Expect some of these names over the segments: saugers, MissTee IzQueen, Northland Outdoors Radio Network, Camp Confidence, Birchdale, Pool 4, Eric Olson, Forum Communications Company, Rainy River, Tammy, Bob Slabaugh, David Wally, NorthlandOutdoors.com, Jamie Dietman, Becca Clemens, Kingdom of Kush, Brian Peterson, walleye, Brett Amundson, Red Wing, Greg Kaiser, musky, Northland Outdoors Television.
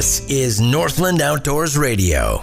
This is Northland Outdoors Radio.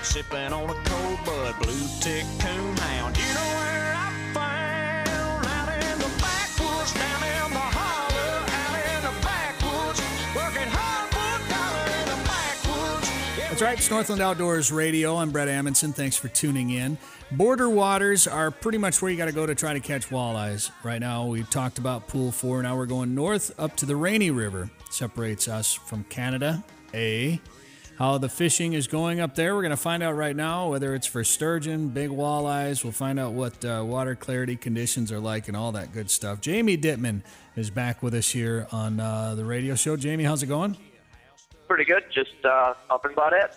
Sipping on a cold bud, blue tick coon hound. You know where I found? Out in the backwoods, down in the holler, out in the backwoods, working hard for a dollar in the backwoods. Yeah. That's right, it's Northland Outdoors Radio. I'm Brett Amundson. Thanks for tuning in. Border waters are pretty much where you got to go to try to catch walleyes. Right now, we've talked about Pool 4. Now we're going north up to the Rainy River. Separates us from Canada, How the fishing is going up there, we're going to find out right now, whether it's for sturgeon, big walleyes. We'll find out what water clarity conditions are like and all that good stuff. Jamie Dietman is back with us here on the radio show. Jamie, how's it going? Pretty good. Just up and about it.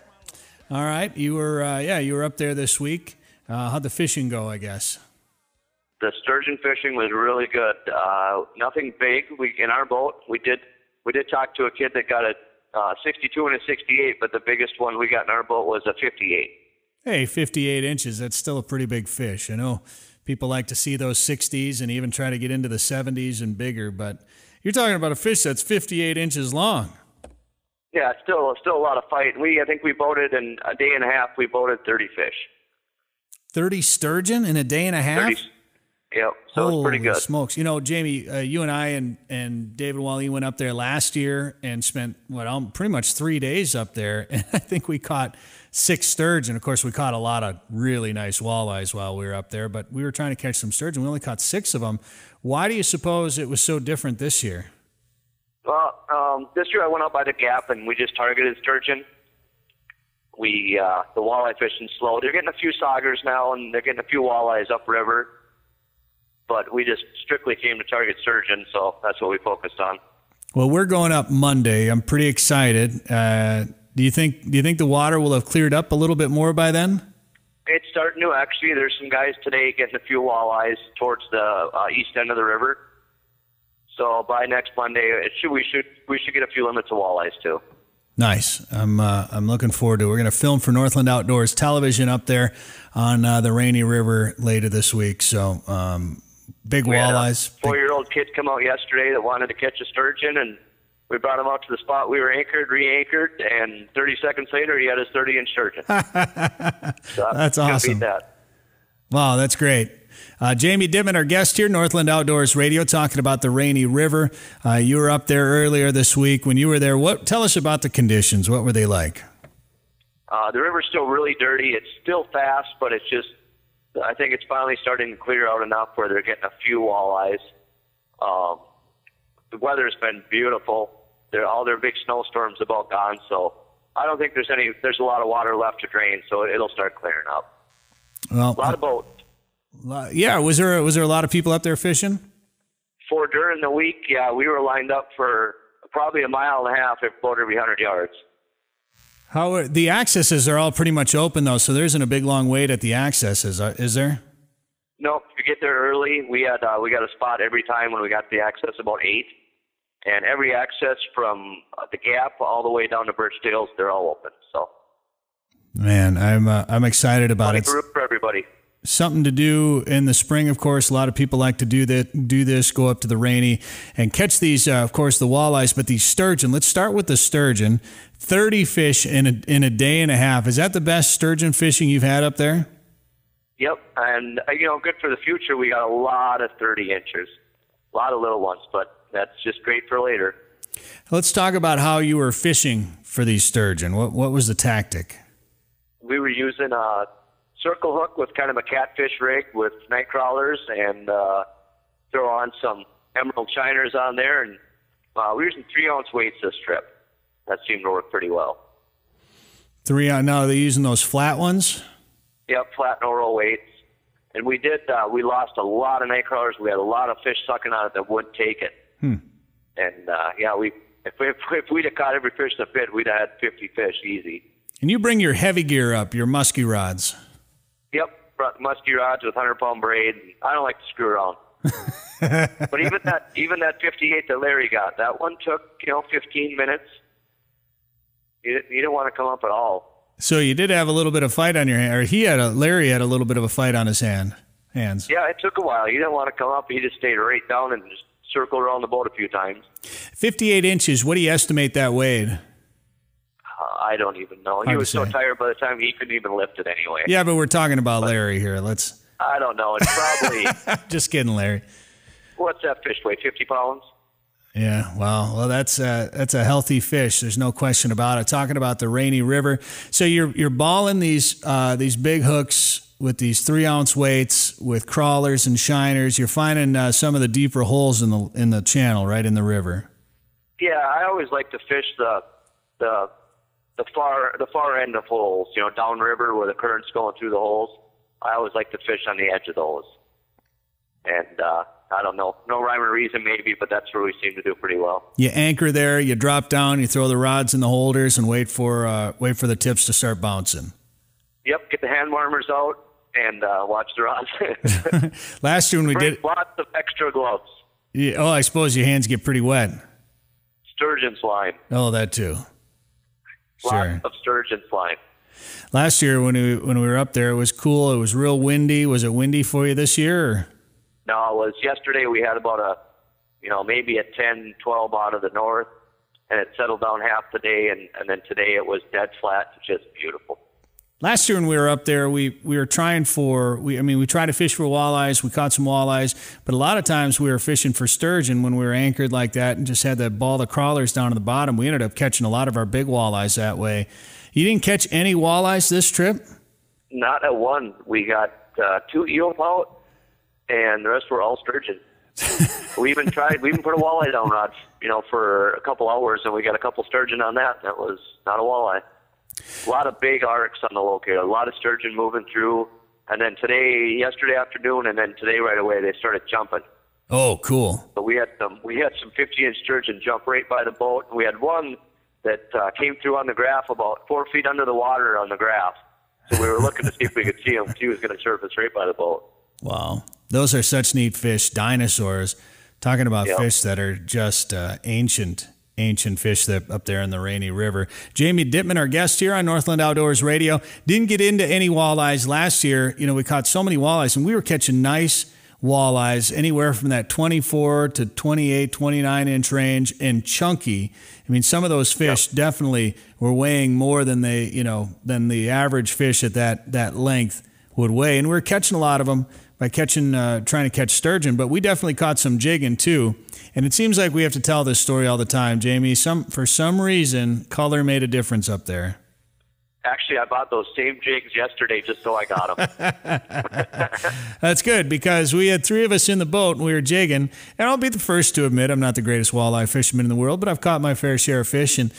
All right. You were up there this week. How'd the fishing go, I guess? The sturgeon fishing was really good. Nothing big. In our boat, we did talk to a kid that got a 62 and a 68, but the biggest one we got in our boat was a 58. Hey, 58 inches, that's still a pretty big fish. I know people like to see those 60s and even try to get into the 70s and bigger, but you're talking about a fish that's 58 inches long. Yeah, it's still a lot of fight. I think we boated in a day and a half, we boated 30 fish. 30 sturgeon in a day and a half? 30. Yep, so it's pretty good. Holy smokes. You know, Jamie, you and I and David Wally went up there last year and spent, pretty much 3 days up there, and I think we caught 6 sturgeon. Of course, we caught a lot of really nice walleyes while we were up there, but we were trying to catch some sturgeon. We only caught 6 of them. Why do you suppose it was so different this year? Well, this year I went out by the Gap, and we just targeted sturgeon. The walleye fishing slow. They're getting a few saugers now, and they're getting a few walleyes upriver. But we just strictly came to target sturgeon, so that's what we focused on. Well, we're going up Monday. I'm pretty excited. Do you think the water will have cleared up a little bit more by then? It's starting to, actually. There's some guys today getting a few walleyes towards the east end of the river. So by next Monday, we should get a few limits of walleyes too. Nice. I'm looking forward to it. We're going to film for Northland Outdoors Television up there on the Rainy River later this week. So. Big walleyes. A 4-year-old kid come out yesterday that wanted to catch a sturgeon, and we brought him out to the spot. We were anchored, re-anchored, and 30 seconds later, he had his 30-inch sturgeon. So that's awesome. That. Wow, that's great. Jamie Dietman, our guest here, Northland Outdoors Radio, talking about the Rainy River. You were up there earlier this week. When you were there, tell us about the conditions. What were they like? The river's still really dirty. It's still fast, but it's just, I think it's finally starting to clear out enough where they're getting a few walleyes. The weather's been beautiful. All their big snowstorms about gone, so I don't think there's a lot of water left to drain, so it'll start clearing up. Well, a lot of boats. Yeah, was there a lot of people up there fishing? During the week, yeah, we were lined up for probably a mile and a half, if about every 100 yards. The accesses are all pretty much open, though, so there isn't a big long wait at the accesses, is there? No, you get there early. We got a spot every time when we got the access about 8, and every access from the Gap all the way down to Birchdale, they're all open. So, man, I'm excited about it. Group for everybody. Something to do in the spring, of course. A lot of people like to do this, go up to the Rainy and catch these, of course, the walleyes, but these sturgeon. Let's start with the sturgeon. 30 fish in a day and a half. Is that the best sturgeon fishing you've had up there? Yep, and, good for the future. We got a lot of 30 inchers, a lot of little ones, but that's just great for later. Let's talk about how you were fishing for these sturgeon. What was the tactic? We were using a circle hook with kind of a catfish rig with night crawlers, and throw on some emerald shiners on there. And we were using 3-ounce weights this trip. That seemed to work pretty well. 3-ounce. Now, are they using those flat ones? Yep, flat no roll weights. And we did. We lost a lot of night crawlers. We had a lot of fish sucking on it that wouldn't take it. And yeah, we If we'd have caught every fish in the pit, we'd have had 50 fish easy. And you bring your heavy gear up, your musky rods. Yep, brought musky rods with 100-pound braid. I don't like to screw around. But even that 58 that Larry got, that one took 15 minutes. You didn't want to come up at all. So you did have a little bit of fight on your hand, or Larry had a little bit of a fight on his hands. Yeah, it took a while. He didn't want to come up. He just stayed right down and just circled around the boat a few times. 58 inches. What do you estimate that weighed? I don't even know. He was so tired by the time he couldn't even lift it anyway. Yeah, but we're talking about Larry here. I don't know. It's probably... Just kidding, Larry. What's that fish weigh? 50 pounds? Yeah, wow. Well, that's a healthy fish. There's no question about it. Talking about the Rainy River. So you're balling these big hooks with these 3-ounce weights with crawlers and shiners. You're finding some of the deeper holes in the channel, right, in the river. Yeah, I always like to fish the far end of holes, downriver where the current's going through the holes. I always like to fish on the edge of those. And I don't know, no rhyme or reason maybe, but that's where we seem to do pretty well. You anchor there, you drop down, you throw the rods in the holders, and wait for the tips to start bouncing. Yep, get the hand warmers out and watch the rods. Last year when we did lots of extra gloves. Yeah, oh, I suppose your hands get pretty wet. Sturgeon slime. Oh, that too. Lots of sturgeon slime. Last year when we were up there, it was cool. It was real windy. Was it windy for you this year? Or? No, it was yesterday. We had about maybe a 10, 12 out of the north, and it settled down half the day, and then today it was dead flat, just beautiful. Last year when we were up there, we tried to fish for walleyes. We caught some walleyes, but a lot of times we were fishing for sturgeon when we were anchored like that and just had that ball of crawlers down to the bottom. We ended up catching a lot of our big walleyes that way. You didn't catch any walleyes this trip? Not a one. We got 2 eel pout, and the rest were all sturgeon. We even put a walleye down rod, for a couple hours, and we got a couple sturgeon on that. That was not a walleye. A lot of big arcs on the locator, a lot of sturgeon moving through. And then yesterday afternoon, and then today right away, they started jumping. Oh, cool. So we had some 50-inch sturgeon jump right by the boat. We had one that came through on the graph about 4 feet under the water on the graph. So we were looking to see if we could see him. He was going to surface right by the boat. Wow. Those are such neat fish, dinosaurs. Talking about fish that are just ancient fish that up there in the Rainy River. Jamie Dietman, our guest here on Northland Outdoors Radio, didn't get into any walleyes last year. We caught so many walleyes, and we were catching nice walleyes anywhere from that 24 to 28, 29-inch range and chunky. I mean, some of those fish definitely were weighing more than the average fish at that length would weigh. And we were catching a lot of them by trying to catch sturgeon, but we definitely caught some jigging too. And it seems like we have to tell this story all the time, Jamie. For some reason, color made a difference up there. Actually, I bought those same jigs yesterday just so I got them. That's good, because we had 3 of us in the boat and we were jigging. And I'll be the first to admit I'm not the greatest walleye fisherman in the world, but I've caught my fair share of fish. And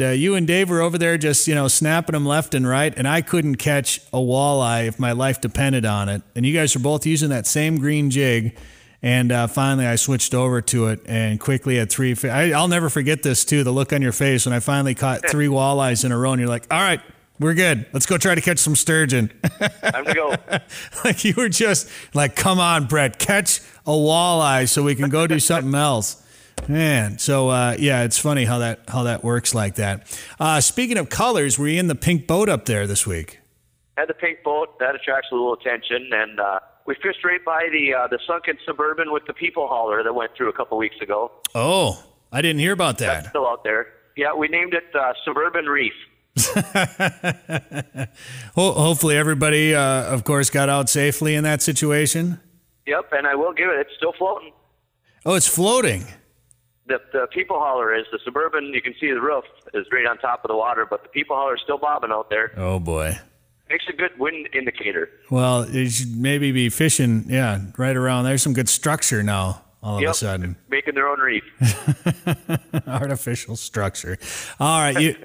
you and Dave were over there just snapping them left and right, and I couldn't catch a walleye if my life depended on it. And you guys were both using that same green jig. And finally, I switched over to it and quickly had 3. I'll never forget this, too, the look on your face when I finally caught 3 walleyes in a row. And you're like, all right, we're good. Let's go try to catch some sturgeon. Time to go. Like you were just like, come on, Brett, catch a walleye so we can go do something else. Man, so, it's funny how that works like that. Speaking of colors, were you in the pink boat up there this week? Had the pink boat. That attracts a little attention, and we fished right by the sunken Suburban with the people hauler that went through a couple weeks ago. Oh, I didn't hear about that. That's still out there. Yeah, we named it Suburban Reef. Hopefully everybody, of course, got out safely in that situation. Yep, and I will give it. It's still floating. Oh, it's floating. The people hauler is the Suburban. You can see the roof is right on top of the water, but the people hauler is still bobbing out there. Oh, boy. Makes a good wind indicator. Well, it should maybe be fishing, right around. There's some good structure now, all of a sudden. Making their own reef. Artificial structure. All right,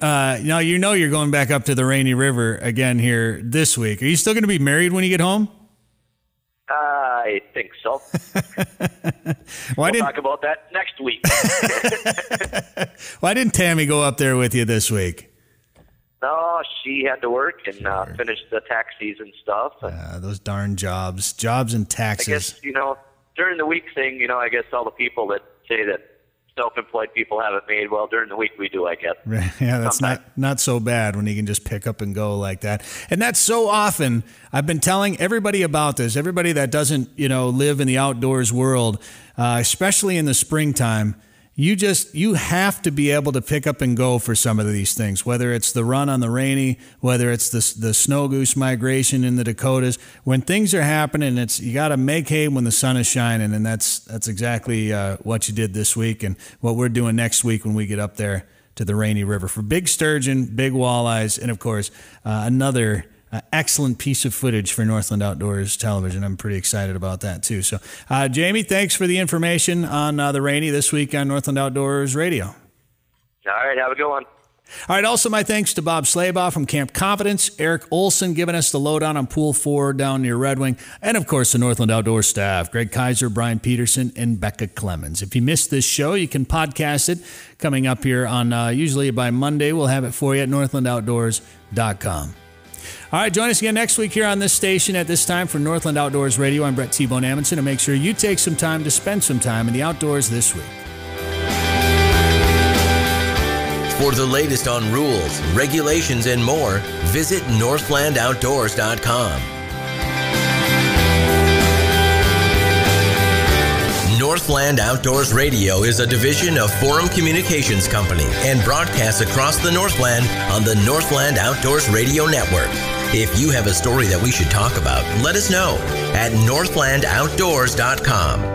now you're going back up to the Rainy River again here this week. Are you still going to be married when you get home? I think so. We'll talk about that next next week. Why didn't Tammy go up there with you this week? No, she had to work and finish the tax season stuff. Those darn jobs and taxes. I guess, during the week thing, I guess all the people that say that self-employed people haven't made, well, during the week we do, I guess. Right. Yeah, that's not so bad when you can just pick up and go like that. And that's so often, I've been telling everybody about this, everybody that doesn't, live in the outdoors world, especially in the springtime. You have to be able to pick up and go for some of these things, whether it's the run on the Rainy, whether it's the snow goose migration in the Dakotas. When things are happening, you got to make hay when the sun is shining, and that's exactly what you did this week and what we're doing next week when we get up there to the Rainy River for big sturgeon, big walleyes, and, of course, another excellent piece of footage for Northland Outdoors Television. I'm pretty excited about that, too. So, Jamie, thanks for the information on the Rainy this week on Northland Outdoors Radio. All right, have a good one. All right, also my thanks to Bob Slabaugh from Camp Confidence, Eric Olson giving us the lowdown on Pool 4 down near Red Wing, and, of course, the Northland Outdoors staff, Greg Kaiser, Brian Peterson, and Becca Clemens. If you missed this show, you can podcast it coming up here on usually by Monday. We'll have it for you at NorthlandOutdoors.com. All right, join us again next week here on this station at this time for Northland Outdoors Radio. I'm Brett T-Bone Amundson, and make sure you take some time to spend some time in the outdoors this week. For the latest on rules, regulations, and more, visit NorthlandOutdoors.com. Northland Outdoors Radio is a division of Forum Communications Company and broadcasts across the Northland on the Northland Outdoors Radio Network. If you have a story that we should talk about, let us know at NorthlandOutdoors.com.